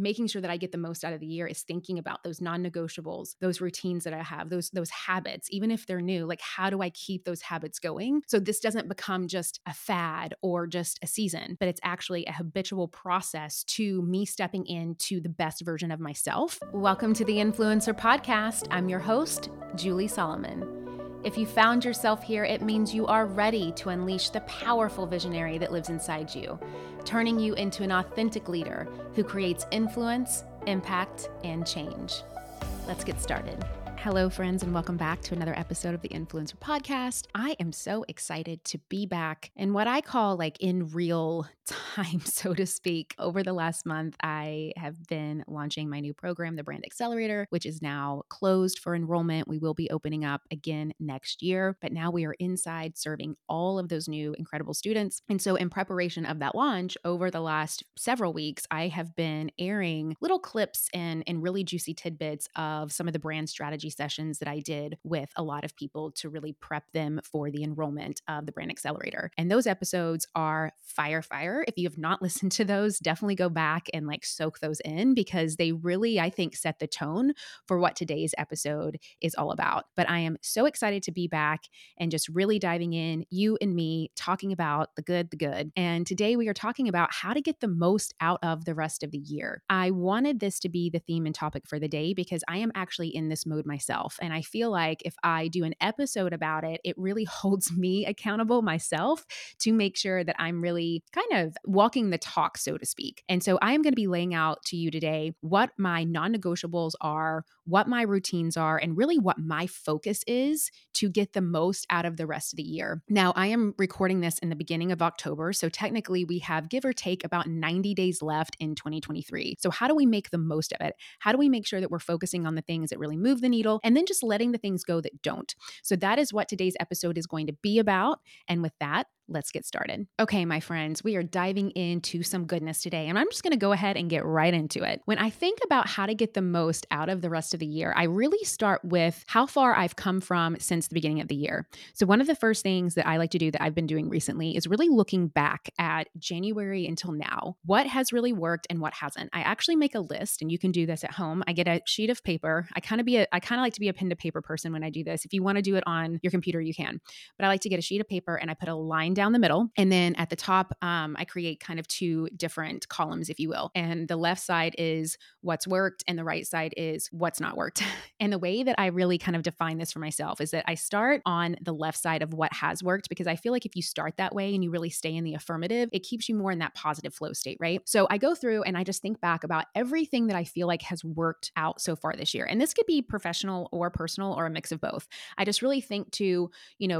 making sure that I get the most out of the year is thinking about those non-negotiables, those routines that I have, those habits, even if they're new, like how do I keep those habits going? So this doesn't become just a fad or just a season, but it's actually a habitual process to me stepping into the best version of myself. Welcome to the Influencer Podcast. I'm your host, Julie Solomon. If you found yourself here, it means you are ready to unleash the powerful visionary that lives inside you, turning you into an authentic leader who creates influence, impact, and change. Let's get started. Hello, friends, and welcome back to another episode of the Influencer Podcast. I am so excited to be back in what I call like in real time, so to speak. Over the last month, I have been launching my new program, the Brand Accelerator, which is now closed for enrollment. We will be opening up again next year, but now we are inside serving all of those new incredible students. And so in preparation of that launch, over the last several weeks, I have been airing little clips and really juicy tidbits of some of the brand strategy sessions that I did with a lot of people to really prep them for the enrollment of the Brand Accelerator. And those episodes are fire. If you have not listened to those, definitely go back and like soak those in because they really, I think, set the tone for what today's episode is all about. But I am so excited to be back and just really diving in, you and me, talking about the good. And today we are talking about how to get the most out of the rest of the year. I wanted this to be the theme and topic for the day because I am actually in this mode myself. And I feel like if I do an episode about it, it really holds me accountable myself to make sure that I'm really kind of walking the talk, so to speak. And so I am going to be laying out to you today what my non-negotiables are, what my routines are, and really what my focus is to get the most out of the rest of the year. Now, I am recording this in the beginning of October. So technically we have give or take about 90 days left in 2023. So how do we make the most of it? How do we make sure that we're focusing on the things that really move the needle and then just letting the things go that don't? So that is what today's episode is going to be about. And with that, let's get started. Okay, my friends, we are diving into some goodness today, and I'm just going to go ahead and get right into it. When I think about how to get the most out of the rest of the year, I really start with how far I've come from since the beginning of the year. So one of the first things that I like to do that I've been doing recently is really looking back at January until now. What has really worked and what hasn't? I actually make a list, and you can do this at home. I get a sheet of paper. I kind of like to be a pen to paper person when I do this. If you want to do it on your computer, you can. But I like to get a sheet of paper and I put a line down the middle. And then at the top, I create kind of two different columns, if you will. And the left side is what's worked and the right side is what's not worked. And the way that I really kind of define this for myself is that I start on the left side of what has worked, because I feel like if you start that way and you really stay in the affirmative, it keeps you more in that positive flow state, right? So I go through and I just think back about everything that I feel like has worked out so far this year. And this could be professional or personal or a mix of both. I just really think to,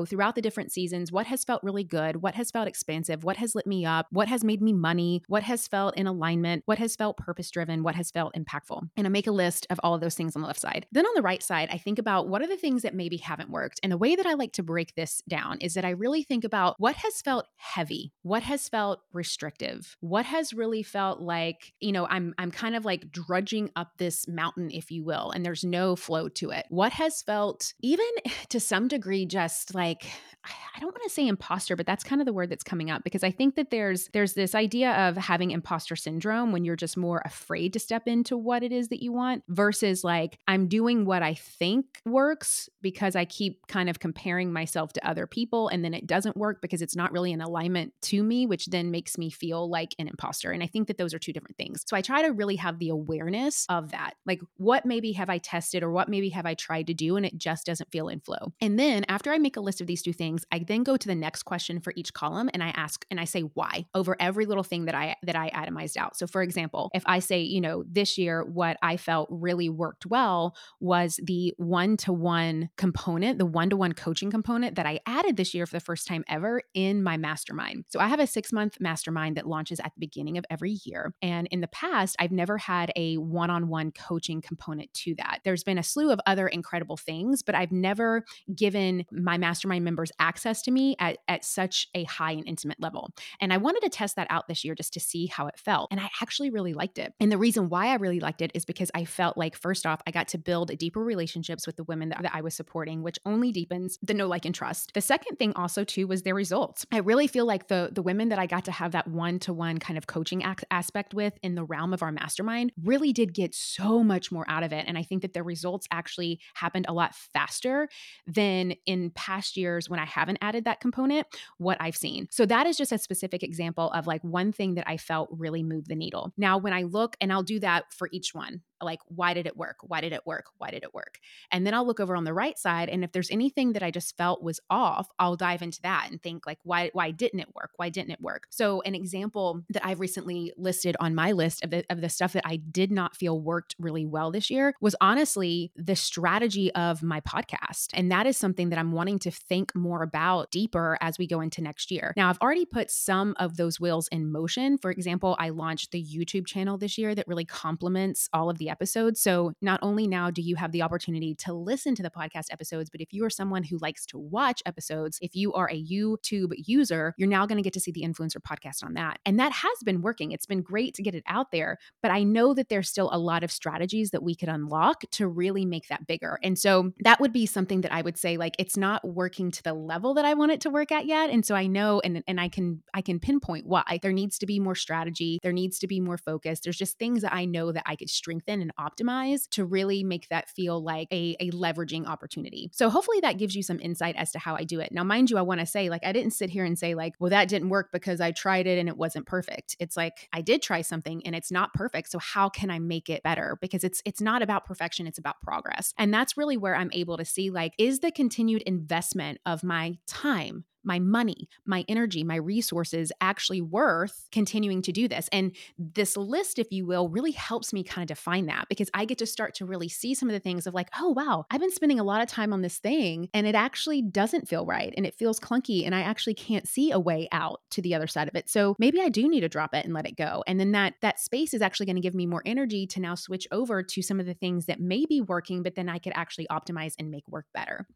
throughout the different seasons, what has felt really good? What has felt expansive? What has lit me up? What has made me money? What has felt in alignment? What has felt purpose-driven? What has felt impactful? And I make a list of all of those things on the left side. Then on the right side, I think about what are the things that maybe haven't worked. And the way that I like to break this down is that I really think about what has felt heavy, what has felt restrictive, what has really felt like, I'm kind of like drudging up this mountain, if you will, and there's no flow to it. What has felt even to some degree just like, I don't want to say imposter, but that's kind of the word that's coming up, because I think that there's this idea of having imposter syndrome when you're just more afraid to step into what it is that you want versus like, I'm doing what I think works because I keep kind of comparing myself to other people and then it doesn't work because it's not really in alignment to me, which then makes me feel like an imposter. And I think that those are two different things. So I try to really have the awareness of that. Like what maybe have I tested or what maybe have I tried to do and it just doesn't feel in flow. And then after I make a list of these two things, I then go to the next question for each column and I ask and I say why over every little thing that I atomized out. So for example, if I say, this year what I felt really worked well was the one-to-one component, the one-to-one coaching component that I added this year for the first time ever in my mastermind. So I have a 6-month mastermind that launches at the beginning of every year. And in the past, I've never had a one-on-one coaching component to that. There's been a slew of other incredible things, but I've never given my mastermind members access to me at such such a high and intimate level. And I wanted to test that out this year just to see how it felt. And I actually really liked it. And the reason why I really liked it is because I felt like, first off, I got to build deeper relationships with the women that I was supporting, which only deepens the know, like, and trust. The second thing also too was their results. I really feel like the women that I got to have that one-to-one kind of coaching aspect with in the realm of our mastermind really did get so much more out of it. And I think that their results actually happened a lot faster than in past years when I haven't added that component, what I've seen. So that is just a specific example of like one thing that I felt really moved the needle. Now, when I look, and I'll do that for each one, like, why did it work? Why did it work? Why did it work? And then I'll look over on the right side. And if there's anything that I just felt was off, I'll dive into that and think like, why didn't it work? Why didn't it work? So an example that I've recently listed on my list of the stuff that I did not feel worked really well this year was honestly the strategy of my podcast. And that is something that I'm wanting to think more about deeper as we go into next year. Now, I've already put some of those wheels in motion. For example, I launched the YouTube channel this year that really complements all of the episodes. So not only now do you have the opportunity to listen to the podcast episodes, but if you are someone who likes to watch episodes, if you are a YouTube user, you're now going to get to see the Influencer Podcast on that. And that has been working. It's been great to get it out there, but I know that there's still a lot of strategies that we could unlock to really make that bigger. And so that would be something that I would say, like, it's not working to the level that I want it to work at yet. And so I know, and I can pinpoint why. There needs to be more strategy. There needs to be more focus. There's just things that I know that I could strengthen and optimize to really make that feel like a leveraging opportunity. So hopefully that gives you some insight as to how I do it. Now, mind you, I want to say, like, I didn't sit here and say like, well, that didn't work because I tried it and it wasn't perfect. It's like, I did try something and it's not perfect. So how can I make it better? Because it's not about perfection. It's about progress. And that's really where I'm able to see, like, is the continued investment of my time, my money, my energy, my resources actually worth continuing to do this? And this list, if you will, really helps me kind of define that, because I get to start to really see some of the things of like, oh, wow, I've been spending a lot of time on this thing and it actually doesn't feel right and it feels clunky and I actually can't see a way out to the other side of it. So maybe I do need to drop it and let it go. And then that space is actually going to give me more energy to now switch over to some of the things that may be working, but then I could actually optimize and make work better.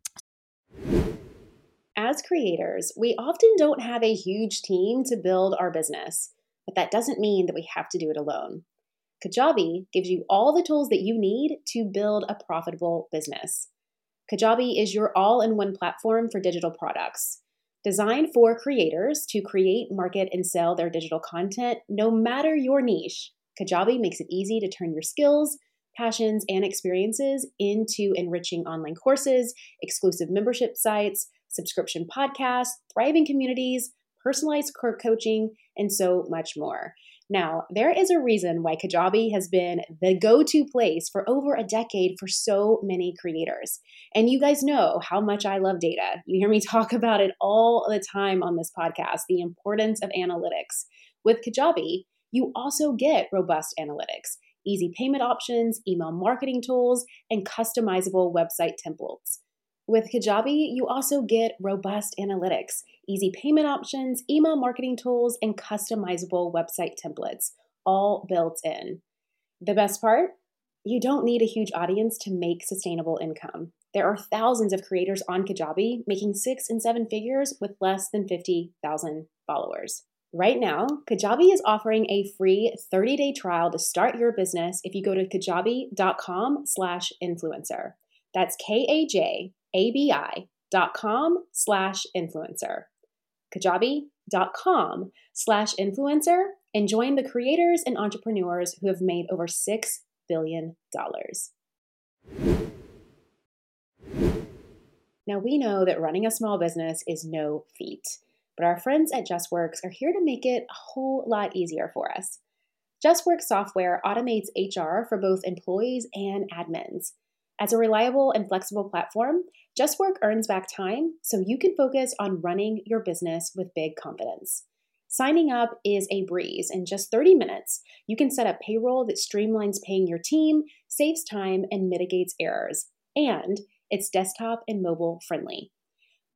As creators, we often don't have a huge team to build our business, but that doesn't mean that we have to do it alone. Kajabi gives you all the tools that you need to build a profitable business. Kajabi is your all-in-one platform for digital products, designed for creators to create, market, and sell their digital content no matter your niche. Kajabi makes it easy to turn your skills, passions, and experiences into enriching online courses, exclusive membership sites, subscription podcasts, thriving communities, personalized coaching, and so much more. Now, there is a reason why Kajabi has been the go-to place for over a decade for so many creators. And you guys know how much I love data. You hear me talk about it all the time on this podcast, the importance of analytics. With Kajabi, you also get robust analytics, easy payment options, email marketing tools, and customizable website templates. With Kajabi, you also get robust analytics, easy payment options, email marketing tools, and customizable website templates, all built in. The best part? You don't need a huge audience to make sustainable income. There are thousands of creators on Kajabi making 6 and 7 figures with less than 50,000 followers. Right now, Kajabi is offering a free 30-day trial to start your business if you go to kajabi.com/influencer. That's KAJABI.com/influencer, Kajabi.com/influencer, and join the creators and entrepreneurs who have made over $6 billion. Now, we know that running a small business is no feat, but our friends at JustWorks are here to make it a whole lot easier for us. JustWorks software automates HR for both employees and admins. As a reliable and flexible platform, JustWorks earns back time so you can focus on running your business with big confidence. Signing up is a breeze. In just 30 minutes, you can set up payroll that streamlines paying your team, saves time, and mitigates errors. And it's desktop and mobile friendly.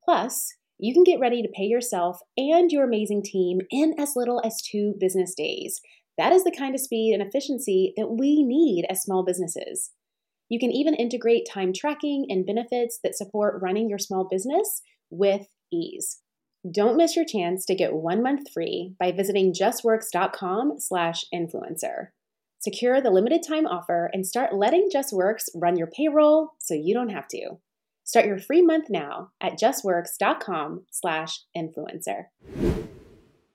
Plus, you can get ready to pay yourself and your amazing team in as little as 2 business days. That is the kind of speed and efficiency that we need as small businesses. You can even integrate time tracking and benefits that support running your small business with ease. Don't miss your chance to get 1 month free by visiting justworks.com/influencer. Secure the limited time offer and start letting JustWorks run your payroll so you don't have to. Start your free month now at justworks.com/influencer.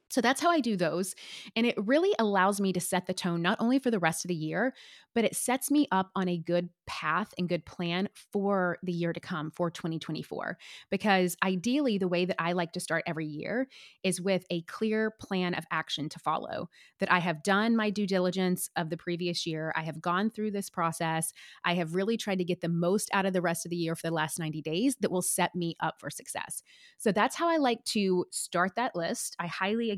So that's how I do those. And it really allows me to set the tone, not only for the rest of the year, but it sets me up on a good path and good plan for the year to come, for 2024. Because ideally, the way that I like to start every year is with a clear plan of action to follow, that I have done my due diligence of the previous year. I have gone through this process. I have really tried to get the most out of the rest of the year for the last 90 days that will set me up for success. So that's how I like to start that list. I highly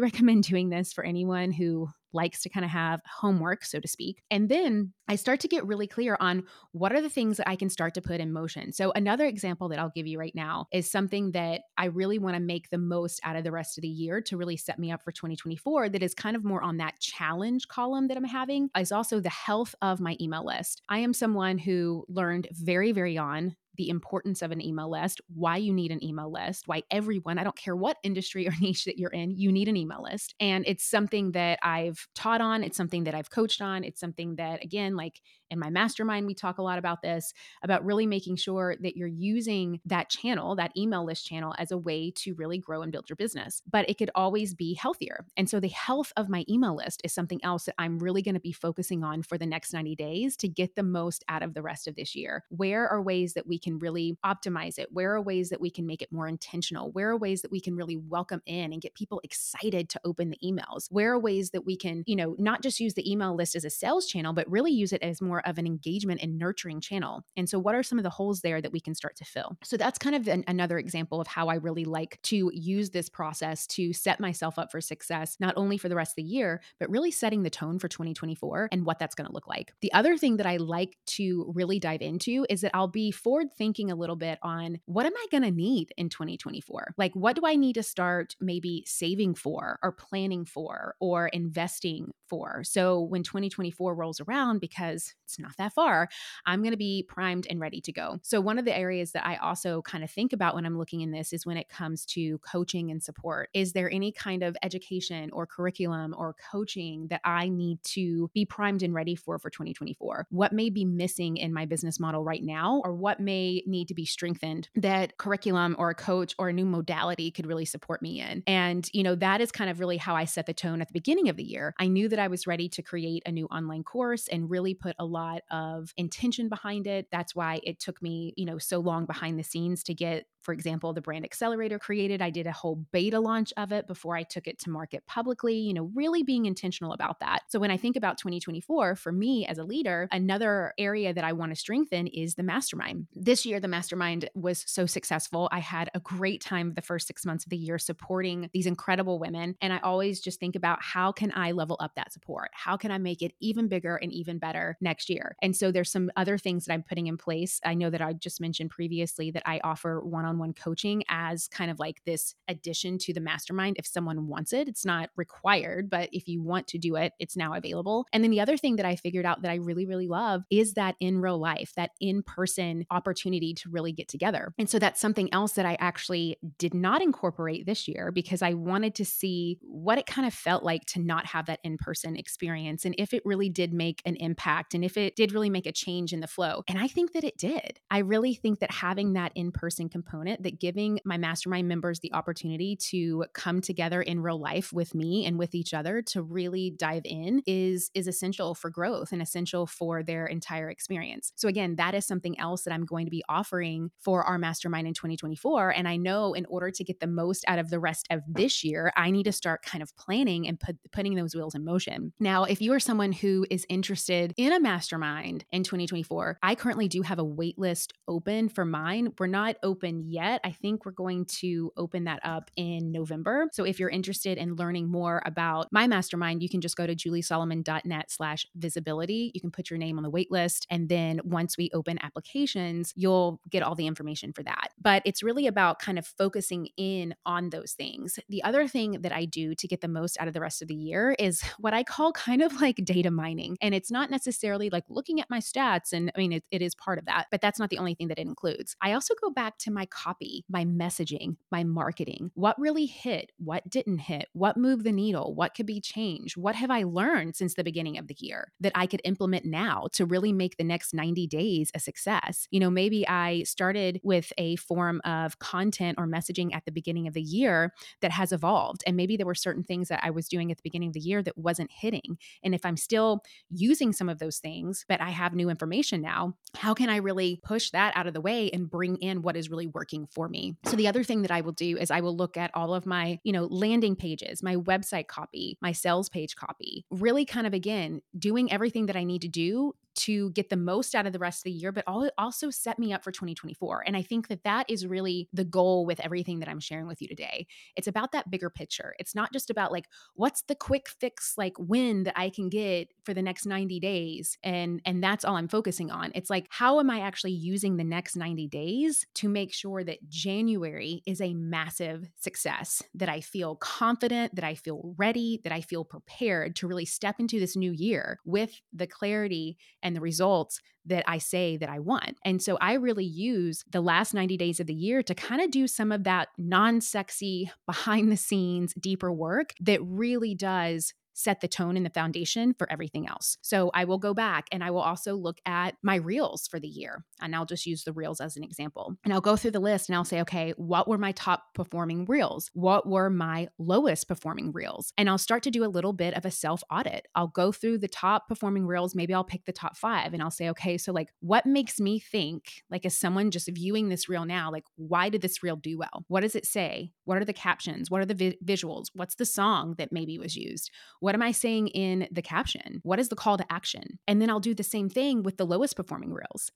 recommend doing this for anyone who likes to kind of have homework, so to speak. And then I start to get really clear on what are the things that I can start to put in motion. So another example that I'll give you right now is something that I really want to make the most out of the rest of the year to really set me up for 2024 that is kind of more on that challenge column that I'm having, is also the health of my email list. I am someone who learned very, very on the importance of an email list, why you need an email list, why everyone, I don't care what industry or niche that you're in, you need an email list. And it's something that I've taught on. It's something that I've coached on. It's something that, again, like in my mastermind, we talk a lot about this, about really making sure that you're using that channel, that email list channel, as a way to really grow and build your business. But it could always be healthier. And so the health of my email list is something else that I'm really going to be focusing on for the next 90 days to get the most out of the rest of this year. Where are ways that we can really optimize it? Where are ways that we can make it more intentional? Where are ways that we can really welcome in and get people excited to open the emails? Where are ways that we can, you know, not just use the email list as a sales channel, but really use it as more of an engagement and nurturing channel? And so what are some of the holes there that we can start to fill? So that's kind of another example of how I really like to use this process to set myself up for success, not only for the rest of the year, but really setting the tone for 2024 and what that's going to look like. The other thing that I like to really dive into is that I'll be forward thinking a little bit on what am I going to need in 2024? Like, what do I need to start maybe saving for or planning for or investing for? So when 2024 rolls around, because it's not that far, I'm going to be primed and ready to go. So one of the areas that I also kind of think about when I'm looking in this is when it comes to coaching and support. Is there any kind of education or curriculum or coaching that I need to be primed and ready for 2024? What may be missing in my business model right now, or what may need to be strengthened that curriculum or a coach or a new modality could really support me in? And, you know, that is kind of really how I set the tone at the beginning of the year. I knew that I was ready to create a new online course and really put a lot of intention behind it. That's why it took me, you know, so long behind the scenes to get, for example, the Brand Accelerator created. I did a whole beta launch of it before I took it to market publicly, you know, really being intentional about that. So when I think about 2024, for me as a leader, another area that I want to strengthen is the mastermind. This year, the mastermind was so successful. I had a great time the first 6 months of the year supporting these incredible women. And I always just think about, how can I level up that support? How can I make it even bigger and even better next year? And so there's some other things that I'm putting in place. I know that I just mentioned previously that I offer one-on-one coaching as kind of like this addition to the mastermind. If someone wants it, it's not required, but if you want to do it, it's now available. And then the other thing that I figured out that I really, really love is that in real life, that in-person opportunity to really get together. And so that's something else that I actually did not incorporate this year, because I wanted to see what it kind of felt like to not have that in-person experience, and if it really did make an impact, and if it did really make a change in the flow. And I think that it did. I really think that having that in-person component, that giving my mastermind members the opportunity to come together in real life with me and with each other to really dive in is essential for growth and essential for their entire experience. So again, that is something else that I'm going to be offering for our mastermind in 2024. And I know in order to get the most out of the rest of this year, I need to start kind of planning and putting those wheels in motion. Now, if you are someone who is interested in a mastermind in 2024, I currently do have a wait list open for mine. We're not open yet. I think we're going to open that up in November. So if you're interested in learning more about my mastermind, you can just go to juliesolomon.net/visibility. You can put your name on the wait list. And then once we open applications, you'll get all the information for that. But it's really about kind of focusing in on those things. The other thing that I do to get the most out of the rest of the year is what I call kind of like data mining. And it's not necessarily like looking at my stats. And I mean, it is part of that, but that's not the only thing that it includes. I also go back to my copy, my messaging, my marketing, what really hit, what didn't hit, what moved the needle, what could be changed, what have I learned since the beginning of the year that I could implement now to really make the next 90 days a success. You know, maybe I started with a form of content or messaging at the beginning of the year that has evolved. And maybe there were certain things that I was doing at the beginning of the year that wasn't hitting. And if I'm still using some of those things, but I have new information now, how can I really push that out of the way and bring in what is really working for me? So the other thing that I will do is I will look at all of my, landing pages, my website copy, my sales page copy, really kind of, again, doing everything that I need to do to get the most out of the rest of the year, but also set me up for 2024. And I think that is really the goal with everything that I'm sharing with you today. It's about that bigger picture. It's not just about what's the quick fix, win that I can get for the next 90 days. And that's all I'm focusing on. It's how am I actually using the next 90 days to make sure that January is a massive success, that I feel confident, that I feel ready, that I feel prepared to really step into this new year with the clarity and the results that I say that I want. And so I really use the last 90 days of the year to kind of do some of that non-sexy, behind the scenes, deeper work that really does set the tone and the foundation for everything else. So I will go back and I will also look at my reels for the year. And I'll just use the reels as an example. And I'll go through the list and I'll say, okay, what were my top performing reels? What were my lowest performing reels? And I'll start to do a little bit of a self audit. I'll go through the top performing reels. Maybe I'll pick the top 5 and I'll say, okay, so what makes me think, as someone just viewing this reel now, why did this reel do well? What does it say? What are the captions? What are the visuals? What's the song that maybe was used? What am I saying in the caption? What is the call to action? And then I'll do the same thing with the lowest performing reels.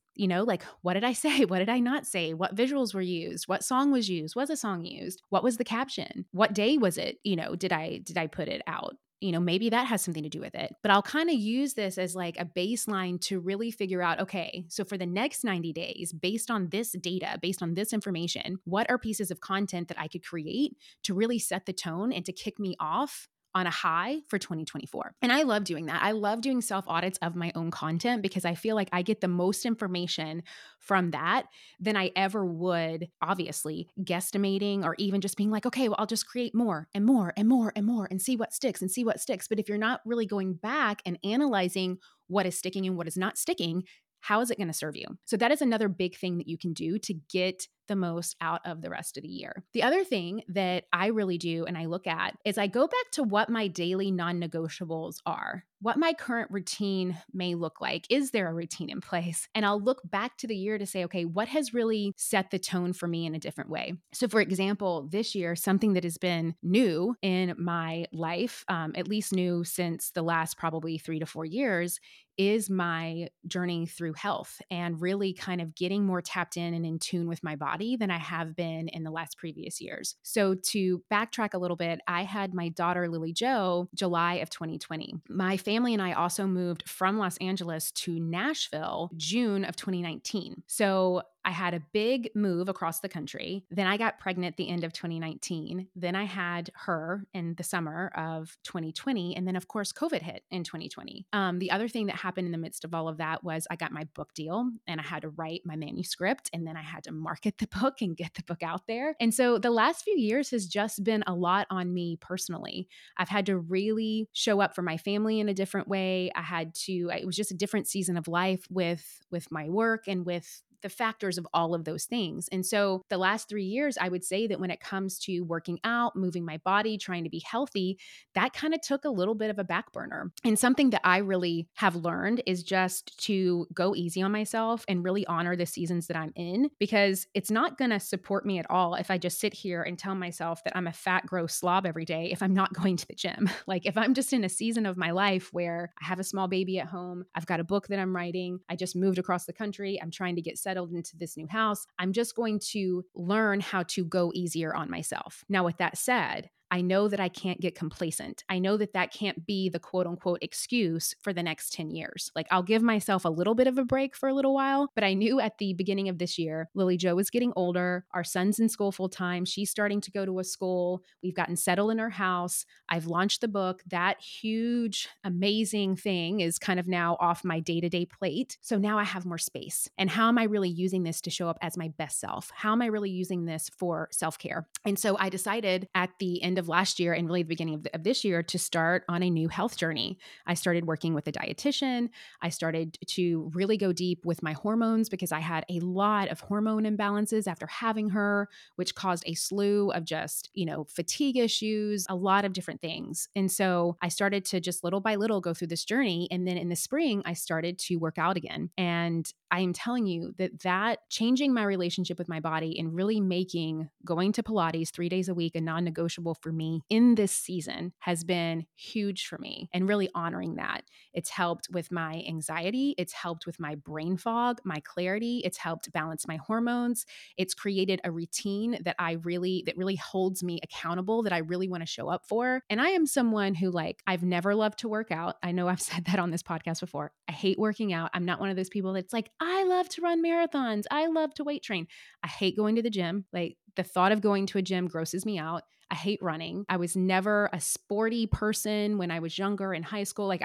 What did I say? What did I not say? What visuals were used? What song was used? Was a song used? What was the caption? What day was it? Did I put it out? Maybe that has something to do with it. But I'll kind of use this as a baseline to really figure out, okay, so for the next 90 days, based on this data, based on this information, what are pieces of content that I could create to really set the tone and to kick me off on a high for 2024. And I love doing that. I love doing self-audits of my own content because I feel I get the most information from that than I ever would, obviously, guesstimating or even just being okay, well, I'll just create more and more and more and more and see what sticks and see what sticks. But if you're not really going back and analyzing what is sticking and what is not sticking, how is it going to serve you? So that is another big thing that you can do to get the most out of the rest of the year. The other thing that I really do and I look at is I go back to what my daily non-negotiables are, what my current routine may look like. Is there a routine in place? And I'll look back to the year to say, okay, what has really set the tone for me in a different way? So for example, this year, something that has been new in my life, at least new since the last probably 3 to 4 years, is my journey through health and really kind of getting more tapped in and in tune with my body than I have been in the last previous years. So to backtrack a little bit, I had my daughter, Lily Jo, July of 2020. My family and I also moved from Los Angeles to Nashville, June of 2019. So I had a big move across the country. Then I got pregnant at the end of 2019. Then I had her in the summer of 2020. And then, of course, COVID hit in 2020. The other thing that happened in the midst of all of that was I got my book deal and I had to write my manuscript and then I had to market the book and get the book out there. And so the last few years has just been a lot on me personally. I've had to really show up for my family in a different way. It was just a different season of life with my work and with the factors of all of those things. And so the last 3 years, I would say that when it comes to working out, moving my body, trying to be healthy, that kind of took a little bit of a back burner. And something that I really have learned is just to go easy on myself and really honor the seasons that I'm in, because it's not going to support me at all if I just sit here and tell myself that I'm a fat, gross slob every day if I'm not going to the gym. If I'm just in a season of my life where I have a small baby at home, I've got a book that I'm writing, I just moved across the country, I'm trying to get settled into this new house, I'm just going to learn how to go easier on myself. Now, with that said, I know that I can't get complacent. I know that that can't be the quote unquote excuse for the next 10 years. Like, I'll give myself a little bit of a break for a little while, but I knew at the beginning of this year, Lily Jo is getting older. Our son's in school full time. She's starting to go to a school. We've gotten settled in our house. I've launched the book. That huge, amazing thing is kind of now off my day-to-day plate. So now I have more space. And how am I really using this to show up as my best self? How am I really using this for self-care? And so I decided at the end of last year and really the beginning of this year to start on a new health journey. I started working with a dietitian. I started to really go deep with my hormones because I had a lot of hormone imbalances after having her, which caused a slew of just, fatigue issues, a lot of different things. And so I started to just little by little go through this journey. And then in the spring, I started to work out again. And I am telling you that changing my relationship with my body and really making going to Pilates 3 days a week a non-negotiable for me in this season has been huge for me, and really honoring that. It's helped with my anxiety. It's helped with my brain fog, my clarity. It's helped balance my hormones. It's created a routine that really holds me accountable, that I really want to show up for. And I am someone who, like, I've never loved to work out. I know I've said that on this podcast before. I hate working out. I'm not one of those people that's like, I love to run marathons. I love to weight train. I hate going to the gym. Like, the thought of going to a gym grosses me out. I hate running. I was never a sporty person when I was younger in high school. Like,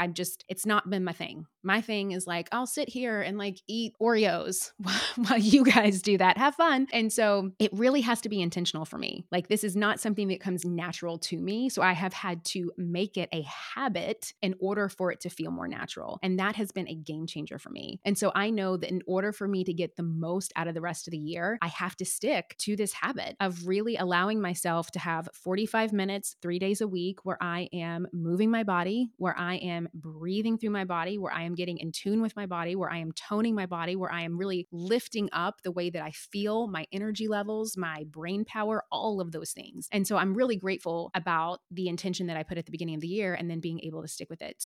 it's not been my thing. My thing is like, I'll sit here and like eat Oreos while you guys do that. Have fun. And so it really has to be intentional for me. Like, this is not something that comes natural to me. So I have had to make it a habit in order for it to feel more natural. And that has been a game changer for me. And so I know that in order for me to get the most out of the rest of the year, I have to stick to this habit of really allowing myself to have 45 minutes, 3 days a week, where I am moving my body, where I am breathing through my body, where I am getting in tune with my body, where I am toning my body, where I am really lifting up the way that I feel, my energy levels, my brain power, all of those things. And so I'm really grateful about the intention that I put at the beginning of the year and then being able to stick with it.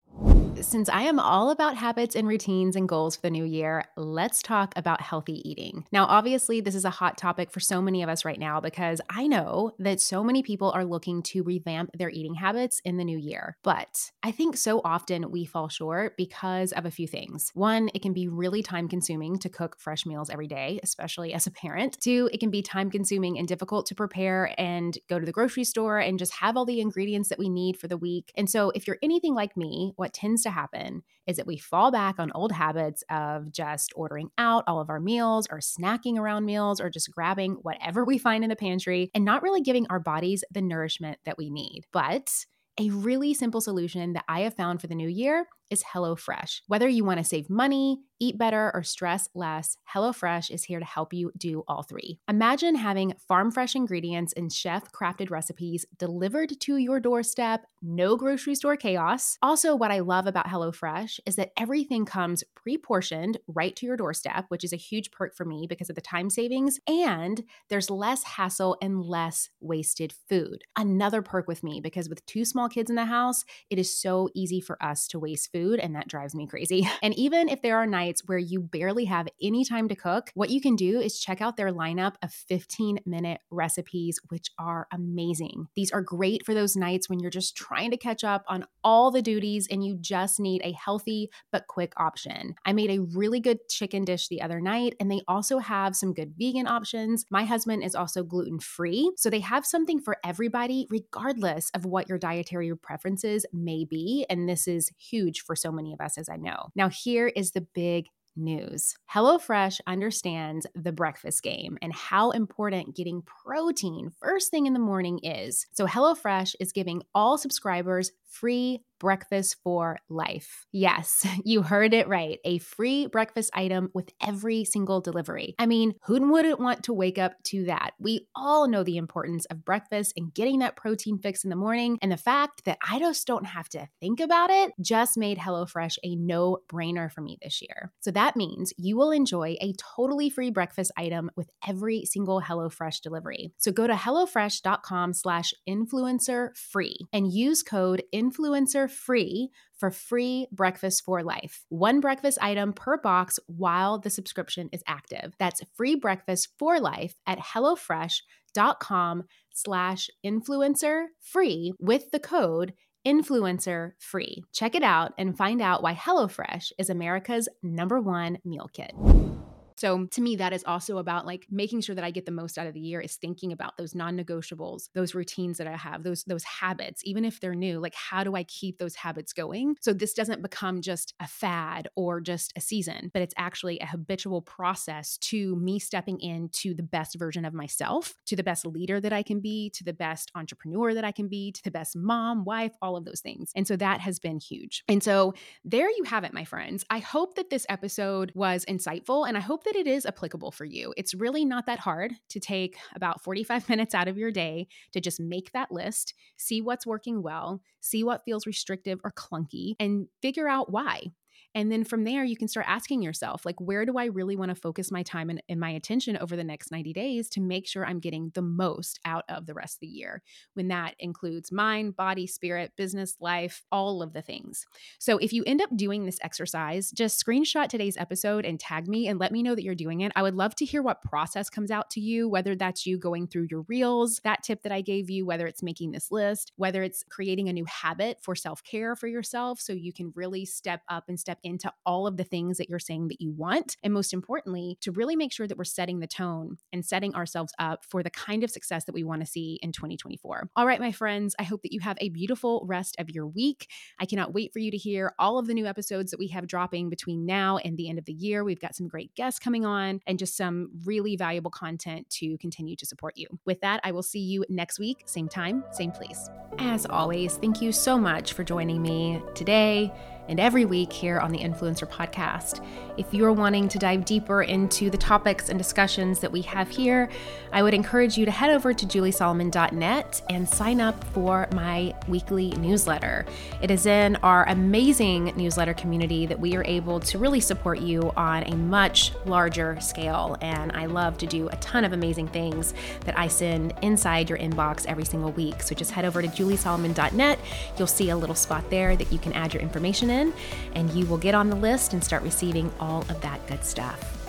Since I am all about habits and routines and goals for the new year, let's talk about healthy eating. Now, obviously, this is a hot topic for so many of us right now because I know that so many people are looking to revamp their eating habits in the new year. But I think so often we fall short because of a few things. One, it can be really time-consuming to cook fresh meals every day, especially as a parent. Two, it can be time-consuming and difficult to prepare and go to the grocery store and just have all the ingredients that we need for the week. And so if you're anything like me, what tends to happen is that we fall back on old habits of just ordering out all of our meals or snacking around meals or just grabbing whatever we find in the pantry and not really giving our bodies the nourishment that we need. But a really simple solution that I have found for the new year is HelloFresh. Whether you want to save money, eat better, or stress less, HelloFresh is here to help you do all three. Imagine having farm-fresh ingredients and chef-crafted recipes delivered to your doorstep, no grocery store chaos. Also, what I love about HelloFresh is that everything comes pre-portioned right to your doorstep, which is a huge perk for me because of the time savings, and there's less hassle and less wasted food. Another perk with me, because with two small kids in the house, it is so easy for us to waste food, and that drives me crazy. And even if there are nights where you barely have any time to cook, what you can do is check out their lineup of 15-minute recipes, which are amazing. These are great for those nights when you're just trying to catch up on all the duties and you just need a healthy but quick option. I made a really good chicken dish the other night, and they also have some good vegan options. My husband is also gluten-free, so they have something for everybody regardless of what your dietary preferences may be, and this is huge for so many of us, as I know. Now, here is the big news. HelloFresh understands the breakfast game and how important getting protein first thing in the morning is. So HelloFresh is giving all subscribers free breakfast for life. Yes, you heard it right. A free breakfast item with every single delivery. I mean, who wouldn't want to wake up to that? We all know the importance of breakfast and getting that protein fix in the morning. And the fact that I just don't have to think about it just made HelloFresh a no-brainer for me this year. So that means you will enjoy a totally free breakfast item with every single HelloFresh delivery. So go to hellofresh.com/influencerfree and use code INFLUENCERFREE for free breakfast for life. One breakfast item per box while the subscription is active. That's free breakfast for life at HelloFresh.com/influencerfree. JustWorks.com/influencer free with the code influencer free. Check it out and find out why HelloFresh is America's #1 meal kit. So to me, that is also about like making sure that I get the most out of the year is thinking about those non-negotiables, those routines that I have, those habits, even if they're new, like how do I keep those habits going? So this doesn't become just a fad or just a season, but it's actually a habitual process to me stepping into the best version of myself, to the best leader that I can be, to the best entrepreneur that I can be, to the best mom, wife, all of those things. And so that has been huge. And so there you have it, my friends. I hope that this episode was insightful, and I hope that it is applicable for you. It's really not that hard to take about 45 minutes out of your day to just make that list, see what's working well, see what feels restrictive or clunky, and figure out why. And then from there, you can start asking yourself, like, where do I really want to focus my time and my attention over the next 90 days to make sure I'm getting the most out of the rest of the year, when that includes mind, body, spirit, business, life, all of the things. So if you end up doing this exercise, just screenshot today's episode and tag me and let me know that you're doing it. I would love to hear what process comes out to you, whether that's you going through your reels, that tip that I gave you, whether it's making this list, whether it's creating a new habit for self-care for yourself so you can really step up and step into all of the things that you're saying that you want. And most importantly, to really make sure that we're setting the tone and setting ourselves up for the kind of success that we want to see in 2024. All right, my friends, I hope that you have a beautiful rest of your week. I cannot wait for you to hear all of the new episodes that we have dropping between now and the end of the year. We've got some great guests coming on and just some really valuable content to continue to support you. With that, I will see you next week, same time, same place. As always, thank you so much for joining me today and every week here on the Influencer Podcast. If you're wanting to dive deeper into the topics and discussions that we have here, I would encourage you to head over to juliesolomon.net and sign up for my weekly newsletter. It is in our amazing newsletter community that we are able to really support you on a much larger scale. And I love to do a ton of amazing things that I send inside your inbox every single week. So just head over to juliesolomon.net. You'll see a little spot there that you can add your information in, and you will get on the list and start receiving all of that good stuff.